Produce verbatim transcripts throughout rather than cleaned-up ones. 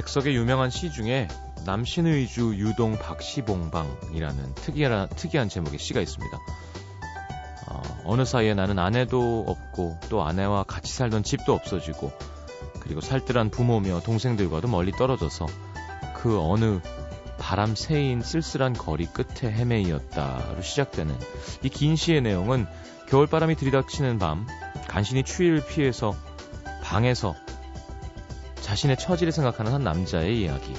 백석의 유명한 시 중에 남신의주 유동 박시봉방이라는 특이한, 특이한 제목의 시가 있습니다. 어, 어느 사이에 나는 아내도 없고 또 아내와 같이 살던 집도 없어지고 그리고 살뜰한 부모며 동생들과도 멀리 떨어져서 그 어느 바람 새인 쓸쓸한 거리 끝에 헤매이었다로 시작되는 이 긴 시의 내용은 겨울바람이 들이닥치는 밤 간신히 추위를 피해서 방에서 자신의 처지를 생각하는 한 남자의 이야기.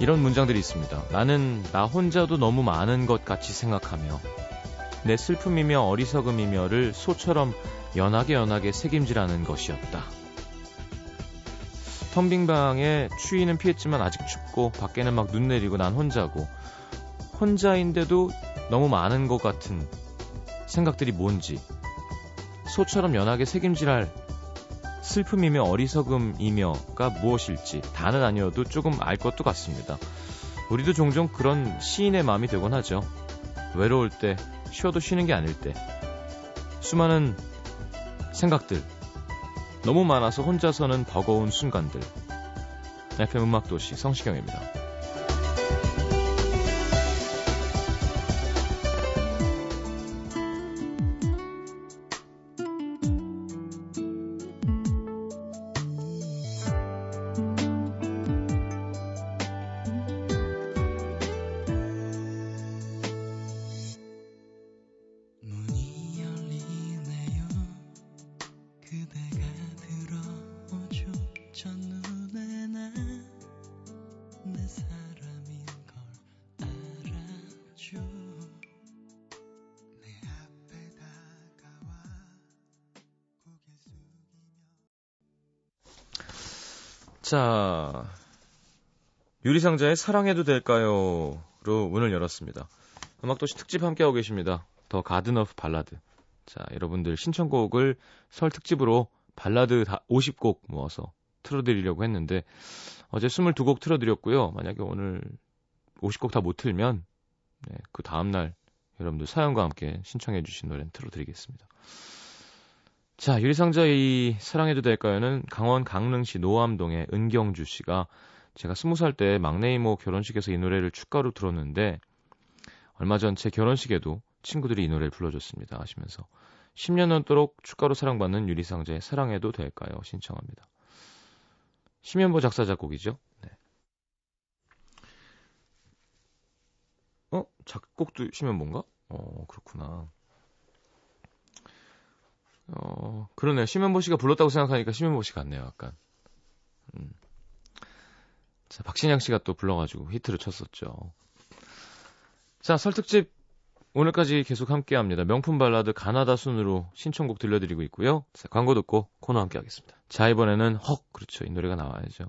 이런 문장들이 있습니다. 나는 나 혼자도 너무 많은 것 같이 생각하며 내 슬픔이며 어리석음이며를 소처럼 연하게 연하게 새김질하는 것이었다. 텅 빈 방에 추위는 피했지만 아직 춥고 밖에는 막 눈 내리고 난 혼자고 혼자인데도 너무 많은 것 같은 생각들이 뭔지 소처럼 연하게 새김질할 슬픔이며 어리석음이며가 무엇일지 다는 아니어도 조금 알 것도 같습니다. 우리도 종종 그런 시인의 마음이 되곤 하죠. 외로울 때 쉬어도 쉬는 게 아닐 때 수많은 생각들 너무 많아서 혼자서는 버거운 순간들. 에프엠 음악도시 성시경입니다. 자, 유리상자의 사랑해도 될까요? 로 문을 열었습니다. 음악도시 특집 함께하고 계십니다. 더 가든 오브 발라드. 자, 여러분들 신청곡을 설 특집으로 발라드 오십 곡 모아서 틀어드리려고 했는데 어제 스물두 곡 틀어드렸고요. 만약에 오늘 오십 곡 다 못 틀면 네, 그 다음날 여러분들 사연과 함께 신청해 주신 노래는 틀어드리겠습니다. 자, 유리상자의 이 사랑해도 될까요는 강원 강릉시 노암동의 은경주 씨가 제가 스무 살 때 막내 이모 결혼식에서 이 노래를 축가로 들었는데 얼마 전 제 결혼식에도 친구들이 이 노래를 불러줬습니다 하시면서 십 년 넘도록 축가로 사랑받는 유리상자의 사랑해도 될까요 신청합니다. 심연보 작사 작곡이죠. 네. 어? 작곡도 심연보인가? 어, 그렇구나. 어, 그러네. 심현보 씨가 불렀다고 생각하니까 심현보 씨 같네요, 약간. 음. 자, 박신양 씨가 또 불러가지고 히트를 쳤었죠. 자, 설특집 오늘까지 계속 함께 합니다. 명품 발라드 가나다 순으로 신청곡 들려드리고 있고요. 자, 광고 듣고 코너 함께 하겠습니다. 자, 이번에는 헉! 그렇죠. 이 노래가 나와야죠.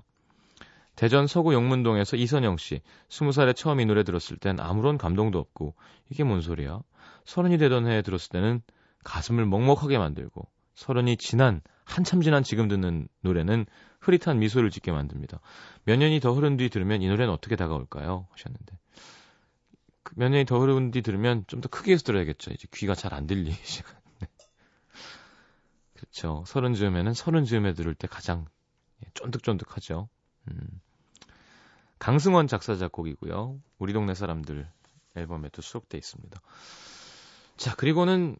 대전 서구 용문동에서 이선영 씨, 스무 살에 처음 이 노래 들었을 땐 아무런 감동도 없고, 이게 뭔 소리야? 서른이 되던 해에 들었을 때는 가슴을 먹먹하게 만들고 서른이 지난 한참 지난 지금 듣는 노래는 흐릿한 미소를 짓게 만듭니다. 몇 년이 더 흐른 뒤 들으면 이 노래는 어떻게 다가올까요? 하셨는데 몇 년이 더 흐른 뒤 들으면 좀 더 크게 해서 들어야겠죠. 이제 귀가 잘 안 들리시거든요. 그렇죠. 서른 즈음에는 서른 즈음에 들을 때 가장 쫀득쫀득하죠. 음. 강승원 작사 작곡이고요. 우리 동네 사람들 앨범에도 수록돼 있습니다. 자, 그리고는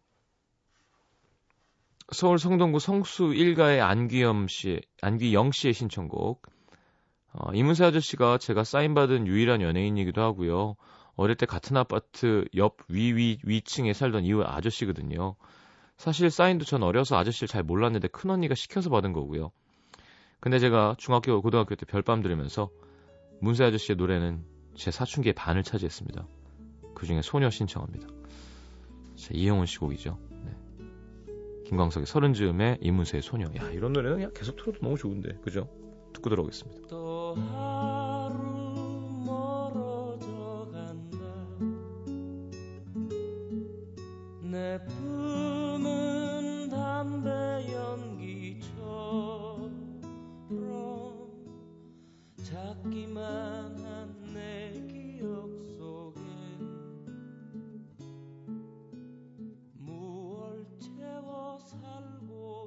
서울 성동구 성수 일가의 안귀영 씨, 안귀영 씨의 신청곡. 어, 이문세 아저씨가 제가 사인받은 유일한 연예인이기도 하고요. 어릴 때 같은 아파트 옆 위위 위층에 살던 이웃 아저씨거든요. 사실 사인도 전 어려서 아저씨를 잘 몰랐는데 큰언니가 시켜서 받은 거고요. 근데 제가 중학교, 고등학교 때 별밤 들으면서 문세 아저씨의 노래는 제 사춘기의 반을 차지했습니다. 그 중에 소녀 신청합니다. 자, 이영훈 씨 곡이죠. 네. 김광석의 서른 즈음에 이문세의 소녀. 야, 이런 노래는 그냥 계속 틀어도 너무 좋은데, 그죠? 듣고 들어오겠습니다. 또 하루 멀어져 간다 내 품은 담배 연기처럼 작기만 한 내 기억 속에 살고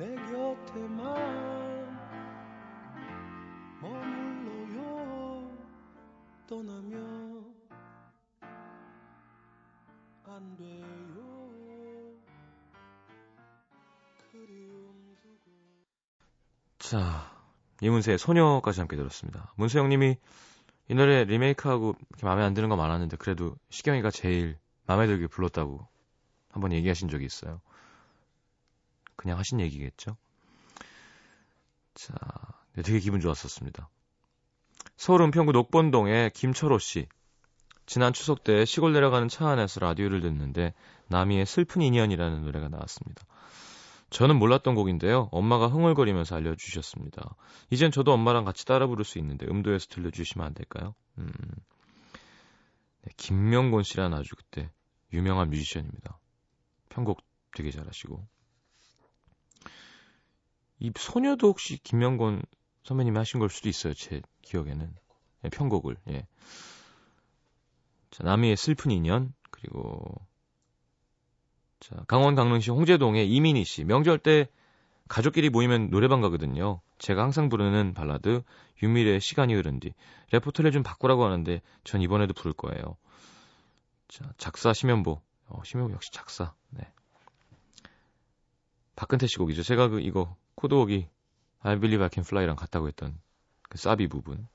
내 곁에만 머물러요. 떠나면 안 돼요. 그리움 두고. 자, 이문세의 소녀까지 함께 들었습니다. 문세 형님이 이 노래 리메이크하고 이렇게 마음에 안 드는 거 많았는데 그래도 시경이가 제일 마음에 들게 불렀다고 한번 얘기하신 적이 있어요. 그냥 하신 얘기겠죠? 자, 네, 되게 기분 좋았었습니다. 서울 은평구 녹번동의 김철호씨. 지난 추석 때 시골 내려가는 차 안에서 라디오를 듣는데 나미의 슬픈 인연이라는 노래가 나왔습니다. 저는 몰랐던 곡인데요. 엄마가 흥얼거리면서 알려주셨습니다. 이젠 저도 엄마랑 같이 따라 부를 수 있는데 음도에서 들려주시면 안 될까요? 음. 네, 김명곤 씨라는 아주 그때 유명한 뮤지션입니다. 편곡 되게 잘하시고. 이 소녀도 혹시 김명곤 선배님이 하신 걸 수도 있어요. 제 기억에는. 네, 편곡을. 예. 자, 나미의 슬픈 인연. 그리고 자, 강원 강릉시 홍제동의 이민희 씨. 명절 때 가족끼리 모이면 노래방 가거든요. 제가 항상 부르는 발라드 유미래의 시간이 흐른 뒤. 레포트를 좀 바꾸라고 하는데 전 이번에도 부를 거예요. 자, 작사 심연보. 어, 심연보 역시 작사. 네. 박근태 씨 곡이죠. 제가 그 이거 코드곡이 I Believe I Can Fly랑 같다고 했던 그 사비 부분.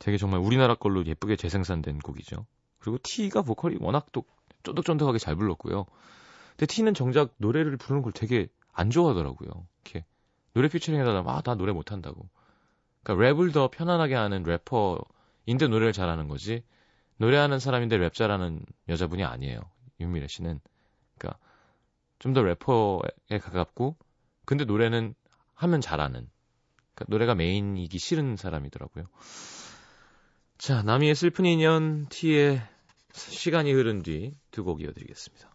되게 정말 우리나라 걸로 예쁘게 재생산된 곡이죠. 그리고 T가 보컬이 워낙 또 쫀득쫀득하게 잘 불렀고요. 근데 T는 정작 노래를 부르는 걸 되게 안 좋아하더라고요. 이렇게 노래 피처링 해달라면 아, 나 노래 못한다고. 그러니까 랩을 더 편안하게 하는 래퍼인데 노래를 잘하는 거지 노래하는 사람인데 랩 잘하는 여자분이 아니에요. 윤미래 씨는. 그러니까 좀 더 래퍼에 가깝고 근데 노래는 하면 잘하는. 그러니까 노래가 메인이기 싫은 사람이더라고요. 자, 나미의 슬픈 인연, T의 시간이 흐른 뒤 두 곡 이어드리겠습니다.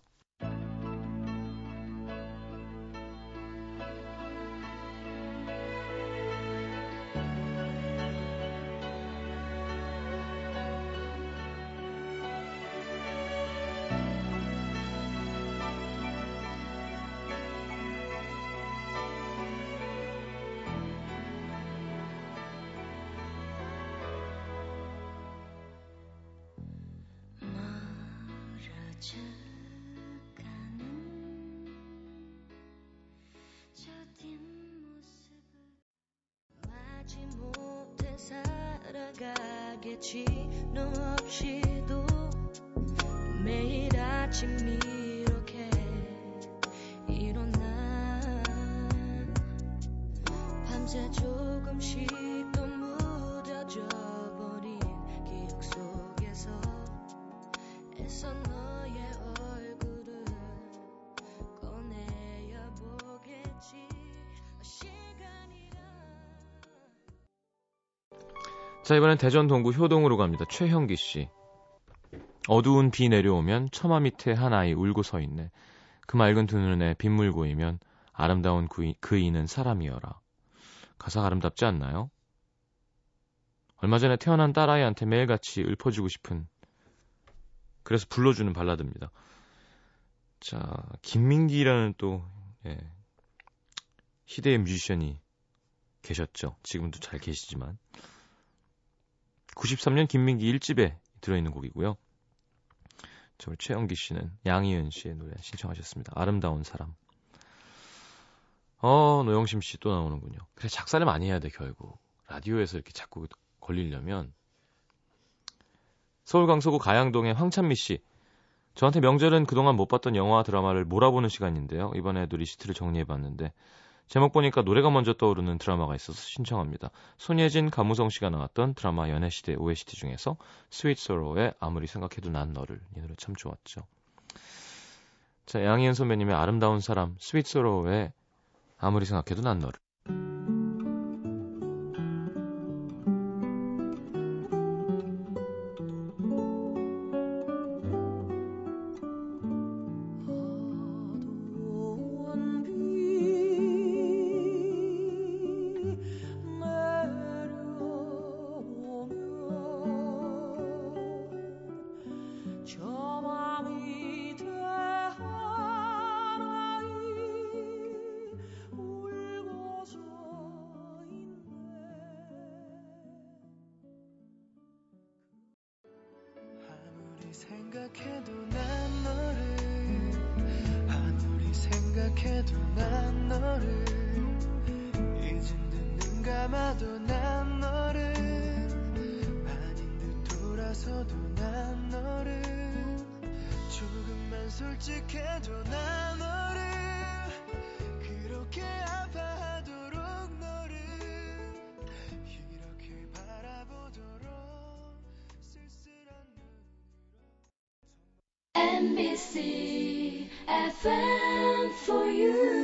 자, 이번엔 대전 동구 효동으로 갑니다. 최형기 씨. 어두운 비 내려오면 처마 밑에 한 아이 울고 서 있네. 그 맑은 두 눈에 빗물 고이면 아름다운 그이, 그이는 사람이여라. 가사가 아름답지 않나요? 얼마 전에 태어난 딸아이한테 매일같이 읊어주고 싶은, 그래서 불러주는 발라드입니다. 자, 김민기라는 또 예, 시대의 뮤지션이 계셨죠. 지금도 잘 계시지만. 구십삼 년 김민기 일 집에 들어있는 곡이고요. 저 최영기 씨는 양희은 씨의 노래 신청하셨습니다. 아름다운 사람. 어, 노영심 씨 또 나오는군요. 그래, 작사를 많이 해야 돼, 결국. 라디오에서 이렇게 자꾸 걸리려면. 서울 강서구 가양동의 황찬미 씨. 저한테 명절은 그동안 못 봤던 영화 드라마를 몰아보는 시간인데요. 이번에도 리스트를 정리해봤는데 제목 보니까 노래가 먼저 떠오르는 드라마가 있어서 신청합니다. 손예진, 감우성 씨가 나왔던 드라마 연애시대 오에스티 중에서 스윗소로우의 아무리 생각해도 난 너를. 이 노래 참 좋았죠. 자, 양희은 선배님의 아름다운 사람, 스윗소로우의 아무리 생각해도 난 너를. 생각해도 난 너를 아무리 생각해도 난 너를 잊은 듯 눈 감아도 난 너를 아닌 듯 돌아서도 난 너를 조금만 솔직해도 난 너를 그렇게 아파하도록 너를 이렇게 바라보도록 엠비씨 에프엠 for you.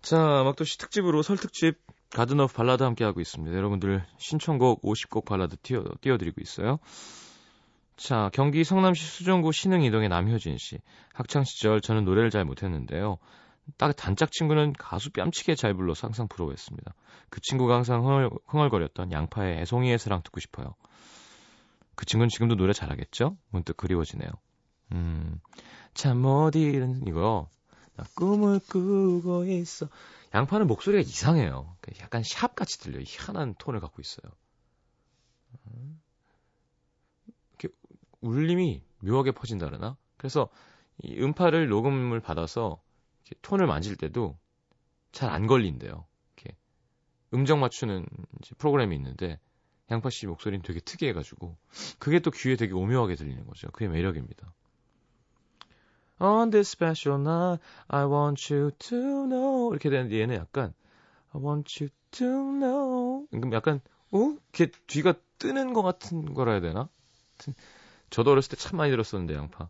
자, 음악도시 특집으로 설 특집 가든 오브 발라드 함께하고 있습니다. 여러분들 신청곡 오십 곡 발라드 띄워, 띄워드리고 있어요. 자, 경기 성남시 수정구 신흥이동의 남효진 씨. 학창시절 저는 노래를 잘 못했는데요. 딱 단짝 친구는 가수 뺨치게 잘 불러서 항상 부러워했습니다. 그 친구가 항상 흥얼, 흥얼거렸던 양파의 애송이의 사랑 듣고 싶어요. 그 친구는 지금도 노래 잘하겠죠? 문득 그리워지네요. 음, 참 어디는 이거 나 꿈을 꾸고 있어. 양파는 목소리가 이상해요. 약간 샵같이 들려요. 희한한 톤을 갖고 있어요. 이렇게 울림이 묘하게 퍼진다 그러나? 그래서 이 음파를 녹음을 받아서 톤을 만질 때도 잘 안 걸린대요. 이렇게 음정 맞추는 이제 프로그램이 있는데 양파 씨 목소리는 되게 특이해가지고 그게 또 귀에 되게 오묘하게 들리는 거죠. 그게 매력입니다. On this special night, I want you to know 이렇게 되는데 얘는 약간 I want you to know 약간 어? 이렇게 뒤가 뜨는 것 같은 거라 해야 되나? 저도 어렸을 때 참 많이 들었었는데 양파.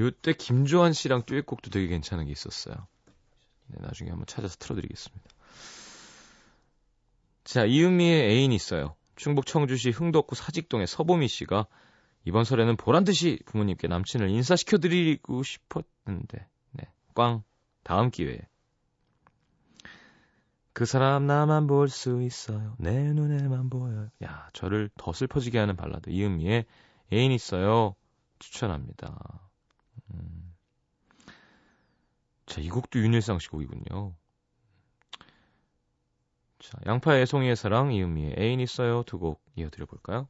요때 김조한 씨랑 듀엣곡도 되게 괜찮은 게 있었어요. 네, 나중에 한번 찾아서 틀어드리겠습니다. 자, 이은미의 애인이 있어요. 충북 청주시 흥덕구 사직동의 서보미 씨가 이번 설에는 보란듯이 부모님께 남친을 인사시켜드리고 싶었는데 네, 꽝. 다음 기회에 그 사람 나만 볼 수 있어요. 내 눈에만 보여요. 야, 저를 더 슬퍼지게 하는 발라드 이은미의 애인이 있어요. 추천합니다. 음. 자, 이 곡도 윤일상 씨 곡이군요. 자, 양파의 애송이의 사랑, 이은미의 애인 있어요 두 곡 이어드려 볼까요?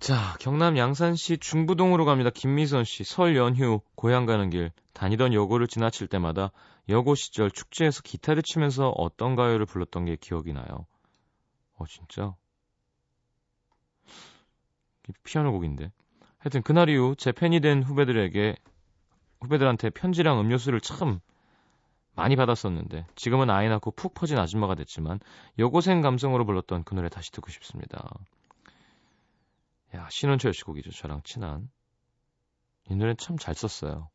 자, 경남 양산시 중부동으로 갑니다. 김미선씨, 설 연휴 고향 가는 길 다니던 여고를 지나칠 때마다 여고 시절 축제에서 기타를 치면서 어떤 가요를 불렀던 게 기억이 나요. 어, 진짜? 피아노 곡인데. 하여튼 그날 이후 제 팬이 된 후배들에게 후배들한테 편지랑 음료수를 참 많이 받았었는데 지금은 아이 낳고 푹 퍼진 아줌마가 됐지만 여고생 감성으로 불렀던 그 노래 다시 듣고 싶습니다. 야, 신원철 씨 곡이죠. 저랑 친한. 이 노래 참 잘 썼어요.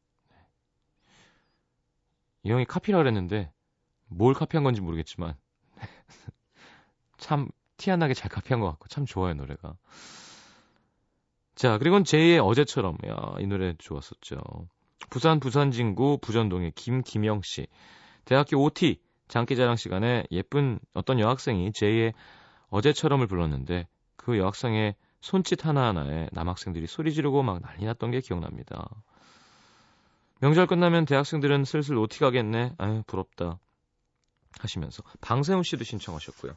이 형이 카피라 그랬는데 뭘 카피한 건지 모르겠지만 참 티 안 나게 잘 카피한 것 같고 참 좋아요 노래가. 자, 그리고는 제이의 어제처럼. 야, 이 노래 좋았었죠. 부산 부산진구 부전동의 김기명 씨. 대학교 오티 장기자랑 시간에 예쁜 어떤 여학생이 제이의 어제처럼을 불렀는데 그 여학생의 손짓 하나하나에 남학생들이 소리 지르고 막 난리 났던 게 기억납니다. 명절 끝나면 대학생들은 슬슬 오티 가겠네. 아유, 부럽다. 하시면서 방세훈 씨도 신청하셨고요.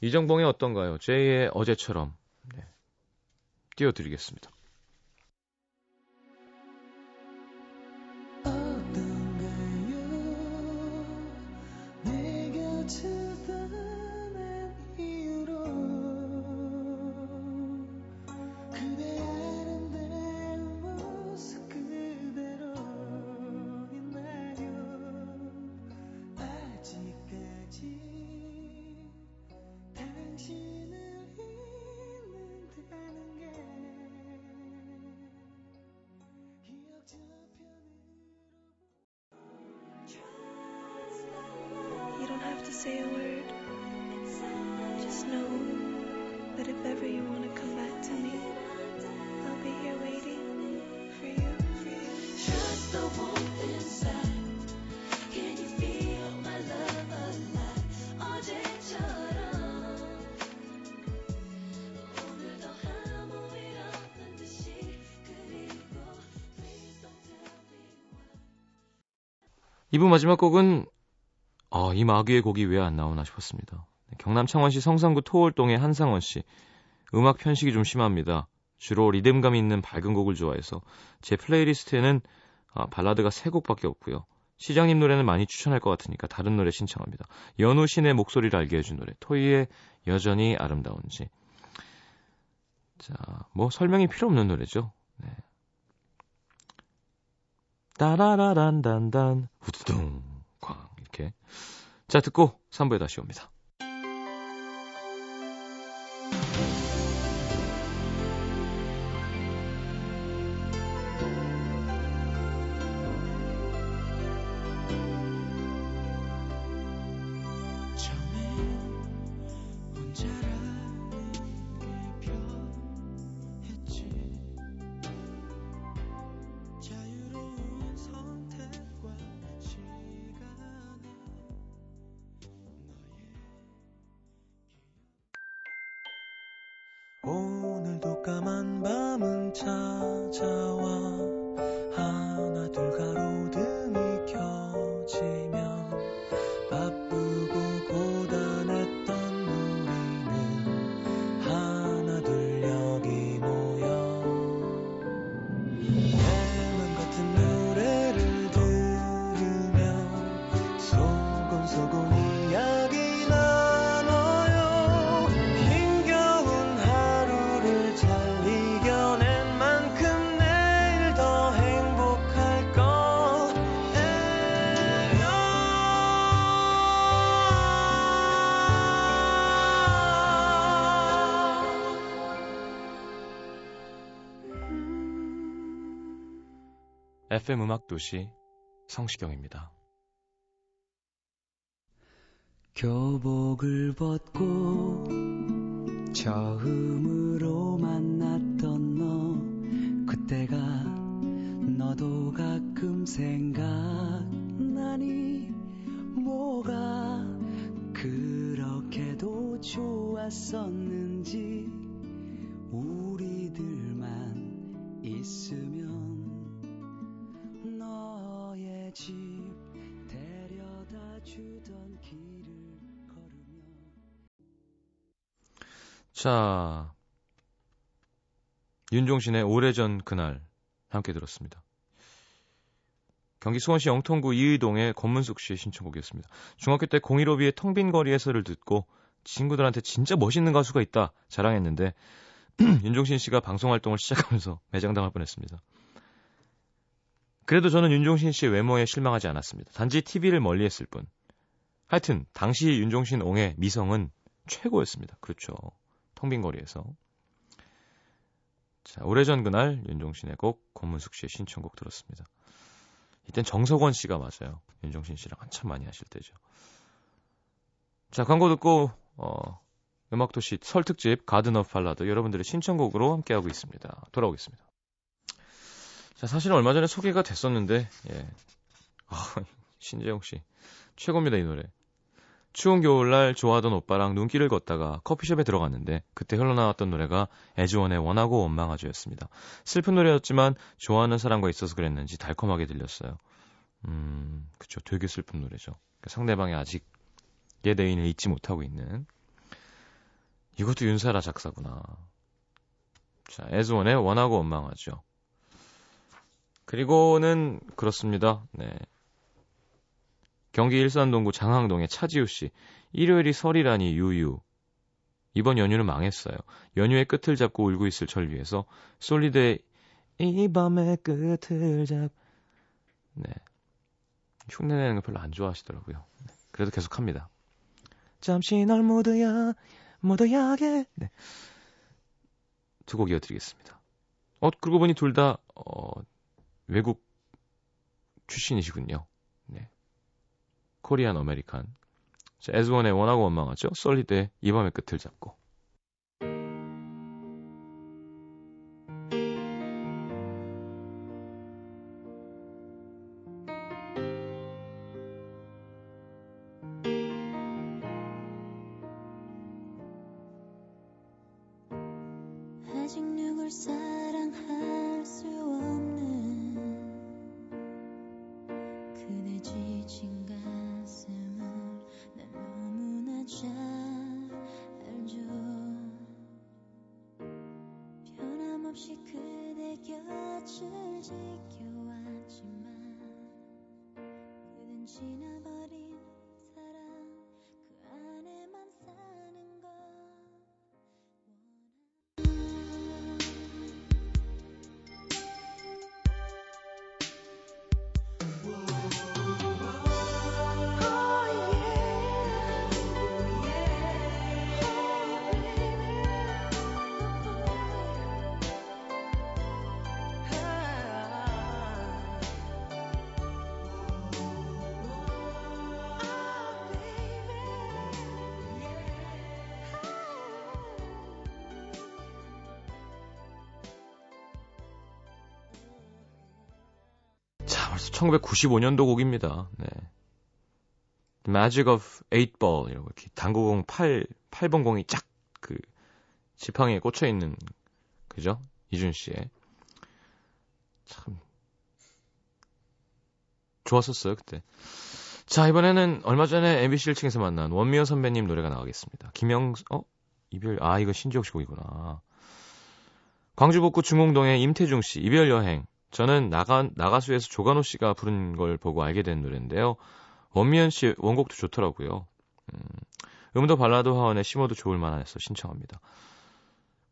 이정봉의 어떤가요? 제이의 어제처럼 네. 띄워드리겠습니다. Say a word. Just know that if ever you want to come back to me, I'll be here waiting for you. For you. Trust the warmth inside. Can you feel my love alive? 어제처럼 오늘도 아무 일 없는 듯이 그리고 please don't tell me why. 이분 마지막 곡은 아, 이 마귀의 곡이 왜 안 나오나 싶었습니다. 경남 창원시 성산구 토월동의 한상원 씨. 음악 편식이 좀 심합니다. 주로 리듬감이 있는 밝은 곡을 좋아해서 제 플레이리스트에는 아, 발라드가 세 곡밖에 없고요. 시장님 노래는 많이 추천할 것 같으니까 다른 노래 신청합니다. 연우신의 목소리를 알게 해준 노래. 토이의 여전히 아름다운지. 자, 뭐 설명이 필요 없는 노래죠. 네. 따라라란단단 후두둥 광. 이렇게. 자, 듣고 삼 부에 다시 옵니다. 에프엠 음악도시 성시경입니다. 교복을 벗고 처음으로 만났던 너 그때가 너도 가끔 생각나니 뭐가 그렇게도 좋았었는지 우리들만 있으면 집 데려다 주던 길을 걸으며. 자, 윤종신의 오래전 그날 함께 들었습니다. 경기 수원시 영통구 이의동의 권문숙 씨의 신청곡이었습니다. 중학교 때 공일오비의 텅 빈 거리에서를 듣고 친구들한테 진짜 멋있는 가수가 있다 자랑했는데 윤종신 씨가 방송 활동을 시작하면서 매장당할 뻔했습니다. 그래도 저는 윤종신 씨의 외모에 실망하지 않았습니다. 단지 티비를 멀리했을 뿐. 하여튼 당시 윤종신 옹의 미성은 최고였습니다. 그렇죠. 텅빈 거리에서. 자, 오래전 그날 윤종신의 곡, 권문숙 씨의 신청곡 들었습니다. 이땐 정석원 씨가 맞아요. 윤종신 씨랑 한참 많이 하실 때죠. 자, 광고 듣고 어, 음악도시 설 특집 가든 오브 발라드 여러분들의 신청곡으로 함께하고 있습니다. 돌아오겠습니다. 자, 사실은 얼마 전에 소개가 됐었는데, 예. 아, 신재영씨. 최고입니다, 이 노래. 추운 겨울날 좋아하던 오빠랑 눈길을 걷다가 커피숍에 들어갔는데, 그때 흘러나왔던 노래가 에즈원의 원하고 원망하죠였습니다. 슬픈 노래였지만, 좋아하는 사람과 있어서 그랬는지 달콤하게 들렸어요. 음, 그쵸. 되게 슬픈 노래죠. 그러니까 상대방이 아직 예대인을 잊지 못하고 있는. 이것도 윤사라 작사구나. 자, As One의 원하고 원망하죠. 그리고는 그렇습니다. 네. 경기 일산동구 장항동의 차지우 씨. 일요일이 설이라니 유유. 이번 연휴는 망했어요. 연휴의 끝을 잡고 울고 있을 절 위해서 솔리드의 이 밤의 끝을 잡. 네. 흉내내는 거 별로 안 좋아하시더라고요. 그래도 계속 합니다. 잠시 널 모두야 모두야게. 네. 두 곡 이어드리겠습니다. 어 그러고 보니 둘 다 어, 외국 출신이시군요. 네. 코리안 아메리칸. 자, As One의 원하고 원망하죠. 솔리드의 이 밤의 끝을 잡고. 천구백구십오 년도 곡입니다. 네. Magic of 에잇 볼 이라고 이렇게 당구공 팔 번 공이 쫙 그 지팡이에 꽂혀 있는 그죠? 이준 씨의 참 좋았었어요 그때. 자 이번에는 얼마 전에 엠비씨 일 층에서 만난 원미연 선배님 노래가 나가겠습니다. 김영 어 이별 아 이거 신지옥 씨 곡이구나. 광주 북구 중공동의 임태중 씨 이별 여행. 저는 나가, 나가수에서 조간호 씨가 부른 걸 보고 알게 된 노래인데요. 원미연 씨 원곡도 좋더라고요. 음, 음도 발라드 화원에 심어도 좋을 만해서 신청합니다.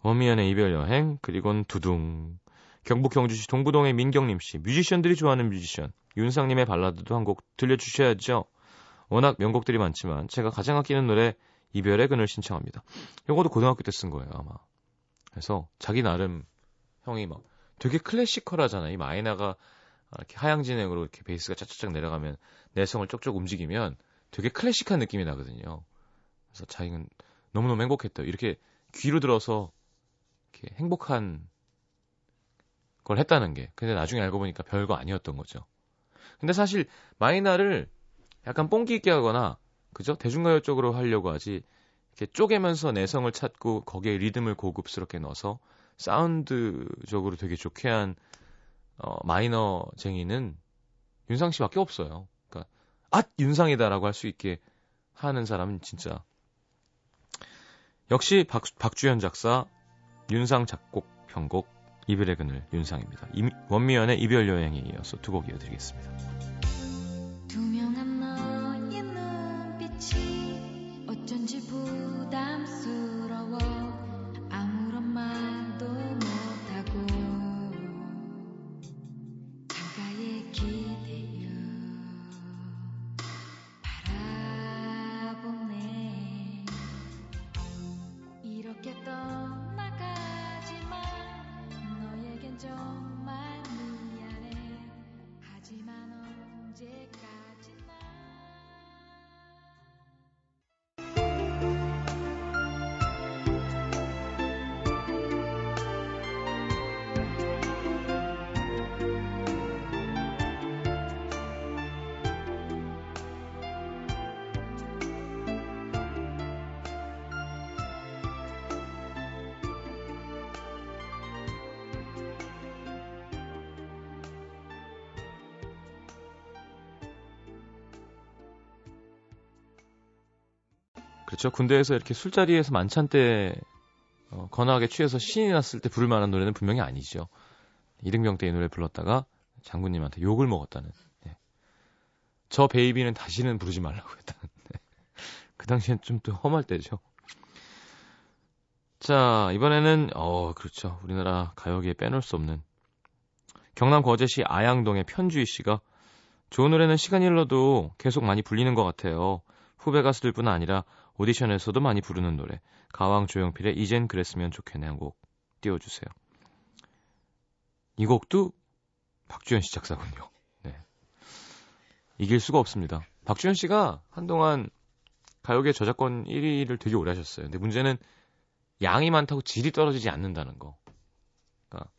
원미연의 이별여행, 그리고는 두둥. 경북 경주시 동부동의 민경림 씨. 뮤지션들이 좋아하는 뮤지션. 윤상님의 발라드도 한 곡 들려주셔야죠. 워낙 명곡들이 많지만 제가 가장 아끼는 노래 이별의 그늘 신청합니다. 요거도 고등학교 때 쓴 거예요 아마. 그래서 자기 나름 형이 막 되게 클래시컬하잖아요. 이 마이너가 이렇게 하향진행으로 이렇게 베이스가 쫙쫙 내려가면 내성을 쪽쪽 움직이면 되게 클래식한 느낌이 나거든요. 그래서 자기는 너무너무 행복했다. 이렇게 귀로 들어서 이렇게 행복한 걸 했다는 게. 근데 나중에 알고 보니까 별거 아니었던 거죠. 근데 사실 마이너를 약간 뽕기 있게 하거나 그죠? 대중가요 쪽으로 하려고 하지 이렇게 쪼개면서 내성을 찾고 거기에 리듬을 고급스럽게 넣어서 사운드적으로 되게 좋게 한 어, 마이너쟁이는 윤상 씨밖에 없어요. 그러니까 아 윤상이다라고 할 수 있게 하는 사람은 진짜 역시 박, 박주현 작사, 윤상 작곡, 편곡 이별의 그늘 윤상입니다. 임, 원미연의 이별 여행에 이어서 두 곡 이어드리겠습니다. 투명한 너의 눈빛이 어쩐지 부담스러워. 말도 못하고 창가에 기대어 바라보네. 이렇게 떠나가지만 너에겐 정말 미안해. 하지만 언제까지 그렇죠. 군대에서 이렇게 술자리에서 만찬 때 어, 거나하게 취해서 신이 났을 때 부를 만한 노래는 분명히 아니죠. 이등병 때 이 노래 불렀다가 장군님한테 욕을 먹었다는. 네. 저 베이비는 다시는 부르지 말라고 했다는데. 그 당시엔 좀 또 험할 때죠. 자, 이번에는 어 그렇죠. 우리나라 가요계에 빼놓을 수 없는 경남 거제시 아양동의 편주희 씨가 좋은 노래는 시간이 흘러도 계속 많이 불리는 것 같아요. 후배 가수들뿐 아니라 오디션에서도 많이 부르는 노래. 가왕 조용필의 이젠 그랬으면 좋겠네 한 곡 띄워주세요. 이 곡도 박주현 씨 작사군요. 네. 이길 수가 없습니다. 박주현 씨가 한동안 가요계 저작권 일 위를 되게 오래 하셨어요. 근데 문제는 양이 많다고 질이 떨어지지 않는다는 거. 그러니까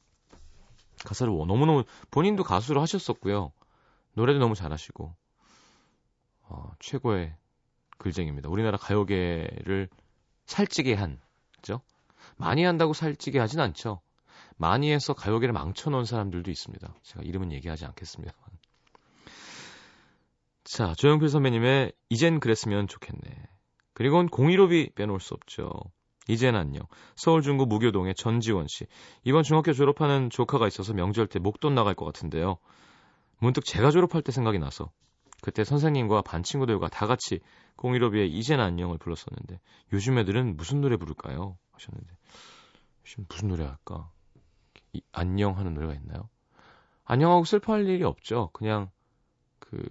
가사를 너무너무 본인도 가수로 하셨었고요. 노래도 너무 잘하시고 어, 최고의 글쟁이입니다. 우리나라 가요계를 살찌게 한, 그죠? 많이 한다고 살찌게 하진 않죠. 많이 해서 가요계를 망쳐놓은 사람들도 있습니다. 제가 이름은 얘기하지 않겠습니다. 자, 조용필 선배님의 이젠 그랬으면 좋겠네. 그리고는 공일오비 빼놓을 수 없죠. 이젠 안녕. 서울 중구 무교동의 전지원 씨. 이번 중학교 졸업하는 조카가 있어서 명절 때 목돈 나갈 것 같은데요. 문득 제가 졸업할 때 생각이 나서 그때 선생님과 반 친구들과 다 같이 공일오비의 이젠 안녕을 불렀었는데 요즘 애들은 무슨 노래 부를까요? 하셨는데 요즘 무슨 노래 할까? 이, 안녕 하는 노래가 있나요? 안녕하고 슬퍼할 일이 없죠. 그냥 그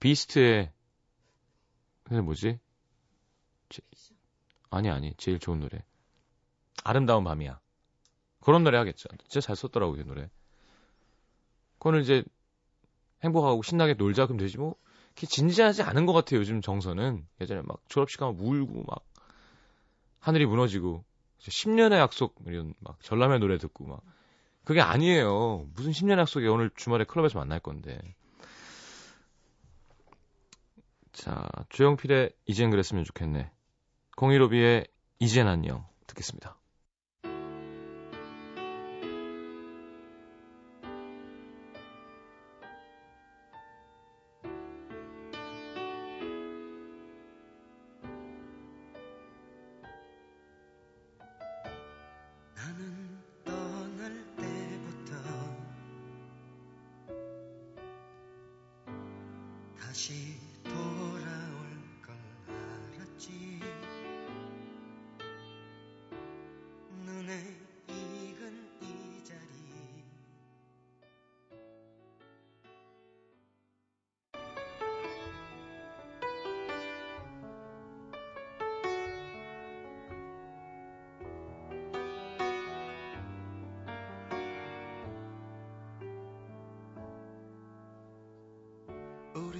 비스트의 그게 뭐지? 제, 아니 아니 제일 좋은 노래 아름다운 밤이야. 그런 노래 하겠죠. 진짜 잘 썼더라고요 그 노래. 그거는 이제 행복하고 신나게 놀자 그럼 되지 뭐 진지하지 않은 것 같아요 요즘 정서는. 예전에 막 졸업시간 울고 막 하늘이 무너지고 십 년의 약속 이런 막 전람회 노래 듣고 막 그게 아니에요. 무슨 십 년의 약속이 오늘 주말에 클럽에서 만날 건데. 자, 조용필의 이젠 그랬으면 좋겠네, 공일오비의 이젠 안녕 듣겠습니다.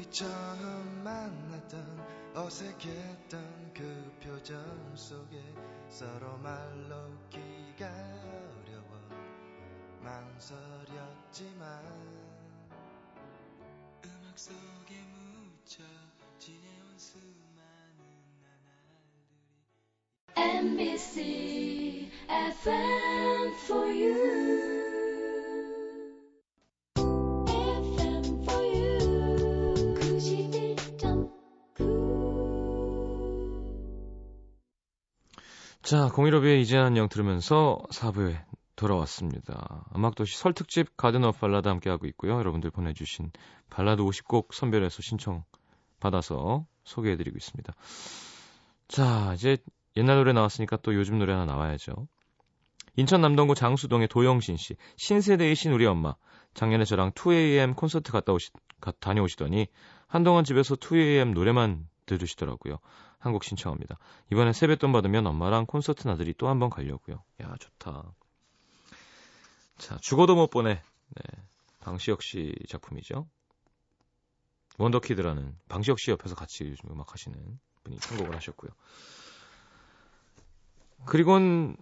처음 만났던 어색했던 그 표정 속에 서로 말로 웃기가 어려워 망설였지만 음악 속에 묻혀 지내온 수많은 나날들이 엠비씨 에프엠 for you 자, 공일오비의 이젠 안녕 들으면서 사 부에 돌아왔습니다. 음악도시 설특집 가든 오브 발라드 함께하고 있고요. 여러분들 보내주신 발라드 오십 곡 선별해서 신청 받아서 소개해드리고 있습니다. 자, 이제 옛날 노래 나왔으니까 또 요즘 노래 하나 나와야죠. 인천 남동구 장수동의 도영신 씨. 신세대이신 우리 엄마. 작년에 저랑 투 에이엠 콘서트 갔다 오시, 가, 다녀오시더니 한동안 집에서 투 에이엠 노래만 들으시더라고요. 한곡 신청합니다. 이번에 세뱃돈 받으면 엄마랑 콘서트 나들이 또 한번 가려고요. 야, 좋다. 자, 죽어도 못 보내. 네, 방시혁 씨 작품이죠. 원더키드라는 방시혁 씨 옆에서 같이 요즘 음악 하시는 분이 선곡을 하셨고요. 그리고는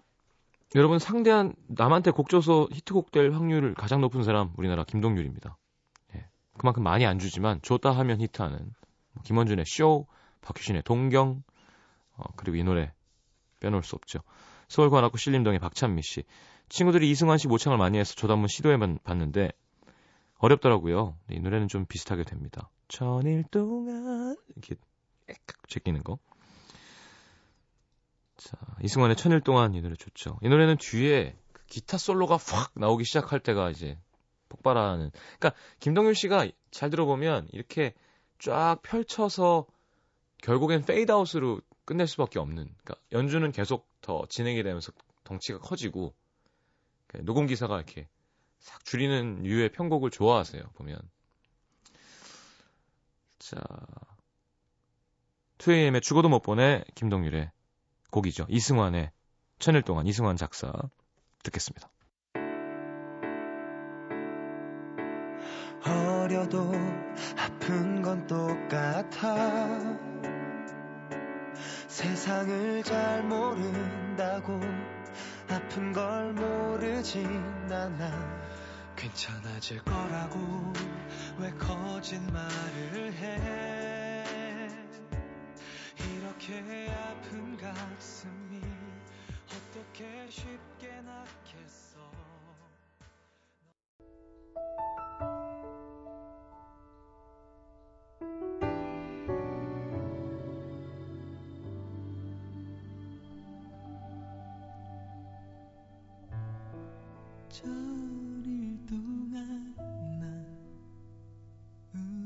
여러분 상대한 남한테 곡 줘서 히트곡 될 확률 가장 높은 사람 우리나라 김동률입니다. 네, 그만큼 많이 안 주지만 줬다 하면 히트하는 김원준의 쇼, 박효신의 동경, 어, 그리고 이 노래 빼놓을 수 없죠. 서울 관악구 신림동의 박찬미 씨. 친구들이 이승환 씨 모창을 많이 해서 저도 한번 시도해봤는데 어렵더라고요. 이 노래는 좀 비슷하게 됩니다. 천일 동안 이렇게 깍 제끼는 거. 자, 이승환의 천일 동안 이 노래 좋죠. 이 노래는 뒤에 그 기타 솔로가 확 나오기 시작할 때가 이제 폭발하는. 그러니까 김동률 씨가 잘 들어보면 이렇게 쫙 펼쳐서 결국엔 페이드아웃으로 끝낼 수밖에 없는. 그러니까 연주는 계속 더 진행이 되면서 덩치가 커지고 그러니까 녹음 기사가 이렇게 싹 줄이는 유의 편곡을 좋아하세요, 보면. 자, 투에이엠의 죽어도 못 보내, 김동률의 곡이죠. 이승환의 천일 동안, 이승환 작사 듣겠습니다. 어려도 아픈 건 똑같아. 세상을 잘 모른다고 아픈 걸 모르진 않아. 괜찮아질 거라고 왜 거짓말을 해. 이렇게 아픈 가슴이 어떻게 쉽게 낫겠어. 천일 동안 난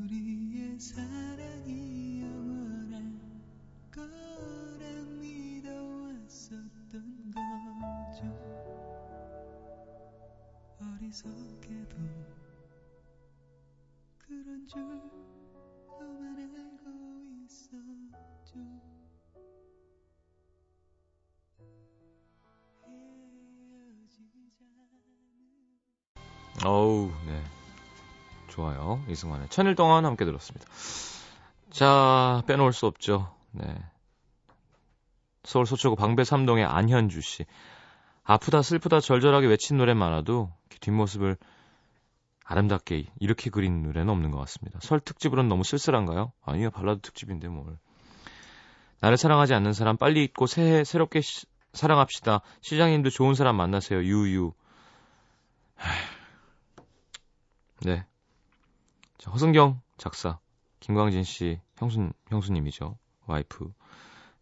우리의 사랑이 영원할 거라 믿어왔었던 거죠. 어리석게도 그런 줄 너만 알고 있었죠. 어우, 네. 좋아요. 이승환의 천일 동안 함께 들었습니다. 자, 빼놓을 수 없죠. 네. 서울 서초구 방배 삼동의 안현주 씨. 아프다 슬프다 절절하게 외친 노래 많아도 뒷모습을 아름답게 이렇게 그린 노래는 없는 것 같습니다. 설 특집으로는 너무 쓸쓸한가요? 아니요, 발라드 특집인데 뭘. 나를 사랑하지 않는 사람 빨리 잊고 새해 새롭게 시, 사랑합시다. 시장님도 좋은 사람 만나세요. 유유. 네. 자, 허승경 작사, 김광진 씨 형수, 형수님이죠. 와이프.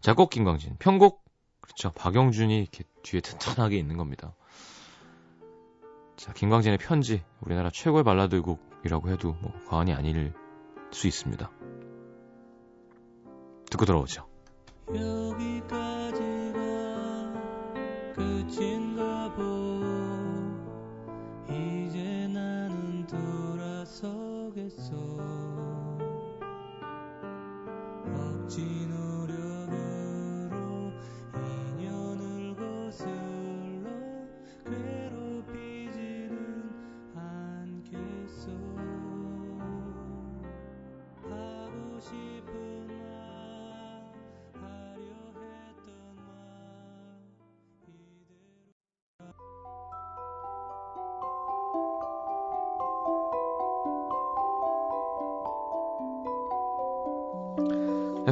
작곡 김광진, 편곡 그렇죠. 박영준이 이렇게 뒤에 튼튼하게 있는 겁니다. 자, 김광진의 편지, 우리나라 최고의 발라드 곡이라고 해도 뭐 과언이 아닐 수 있습니다. 듣고 들어오죠. 여기까지가 끝인가 보. 이제 나는 돌아서겠어. 억지 노력으로 인연을 거슬러 괴롭히지는 않겠어. 하고 싶은 말, 하려 했던 말 이대로.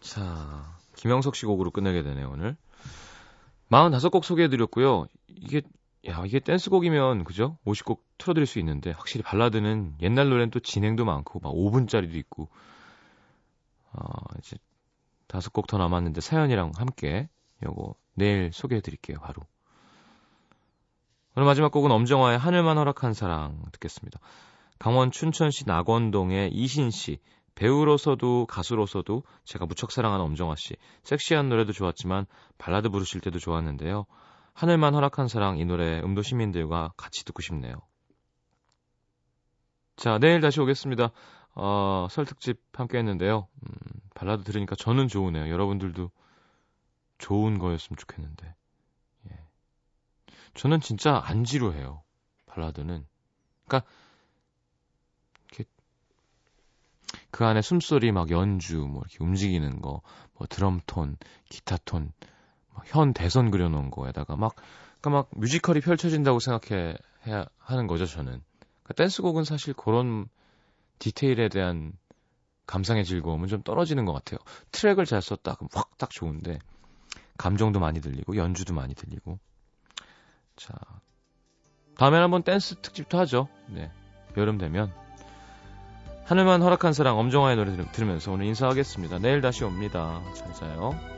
자, 김영석 씨 곡으로 끝내게 되네요, 오늘. 사십오 곡 소개해드렸고요. 이게, 야, 이게 댄스곡이면, 그죠? 오십 곡 틀어드릴 수 있는데, 확실히 발라드는 옛날 노래는 또 진행도 많고, 막 오 분짜리도 있고, 어, 이제, 다섯 곡 더 남았는데, 사연이랑 함께, 요거, 내일 소개해드릴게요, 바로. 오늘 마지막 곡은 엄정화의 하늘만 허락한 사랑 듣겠습니다. 강원 춘천시 낙원동의 이신 씨. 배우로서도 가수로서도 제가 무척 사랑하는 엄정화씨, 섹시한 노래도 좋았지만 발라드 부르실 때도 좋았는데요. 하늘만 허락한 사랑, 이 노래 음도 시민들과 같이 듣고 싶네요. 자, 내일 다시 오겠습니다. 어, 설 특집 함께 했는데요. 음, 발라드 들으니까 저는 좋으네요. 여러분들도 좋은 거였으면 좋겠는데. 예. 저는 진짜 안 지루해요, 발라드는. 그러니까 그 안에 숨소리, 막 연주, 뭐 이렇게 움직이는 거, 뭐 드럼톤, 기타톤, 현 대선 그려놓은 거에다가 막, 그러니까 막 뮤지컬이 펼쳐진다고 생각해 해야 하는 거죠, 저는. 그러니까 댄스곡은 사실 그런 디테일에 대한 감상의 즐거움은 좀 떨어지는 것 같아요. 트랙을 잘 썼다, 그럼 확 딱 좋은데, 감정도 많이 들리고, 연주도 많이 들리고. 자, 다음엔 한번 댄스 특집도 하죠. 네, 여름 되면. 하늘만 허락한 사랑, 엄정화의 노래 들으면서 오늘 인사하겠습니다. 내일 다시 옵니다. 잘 자요.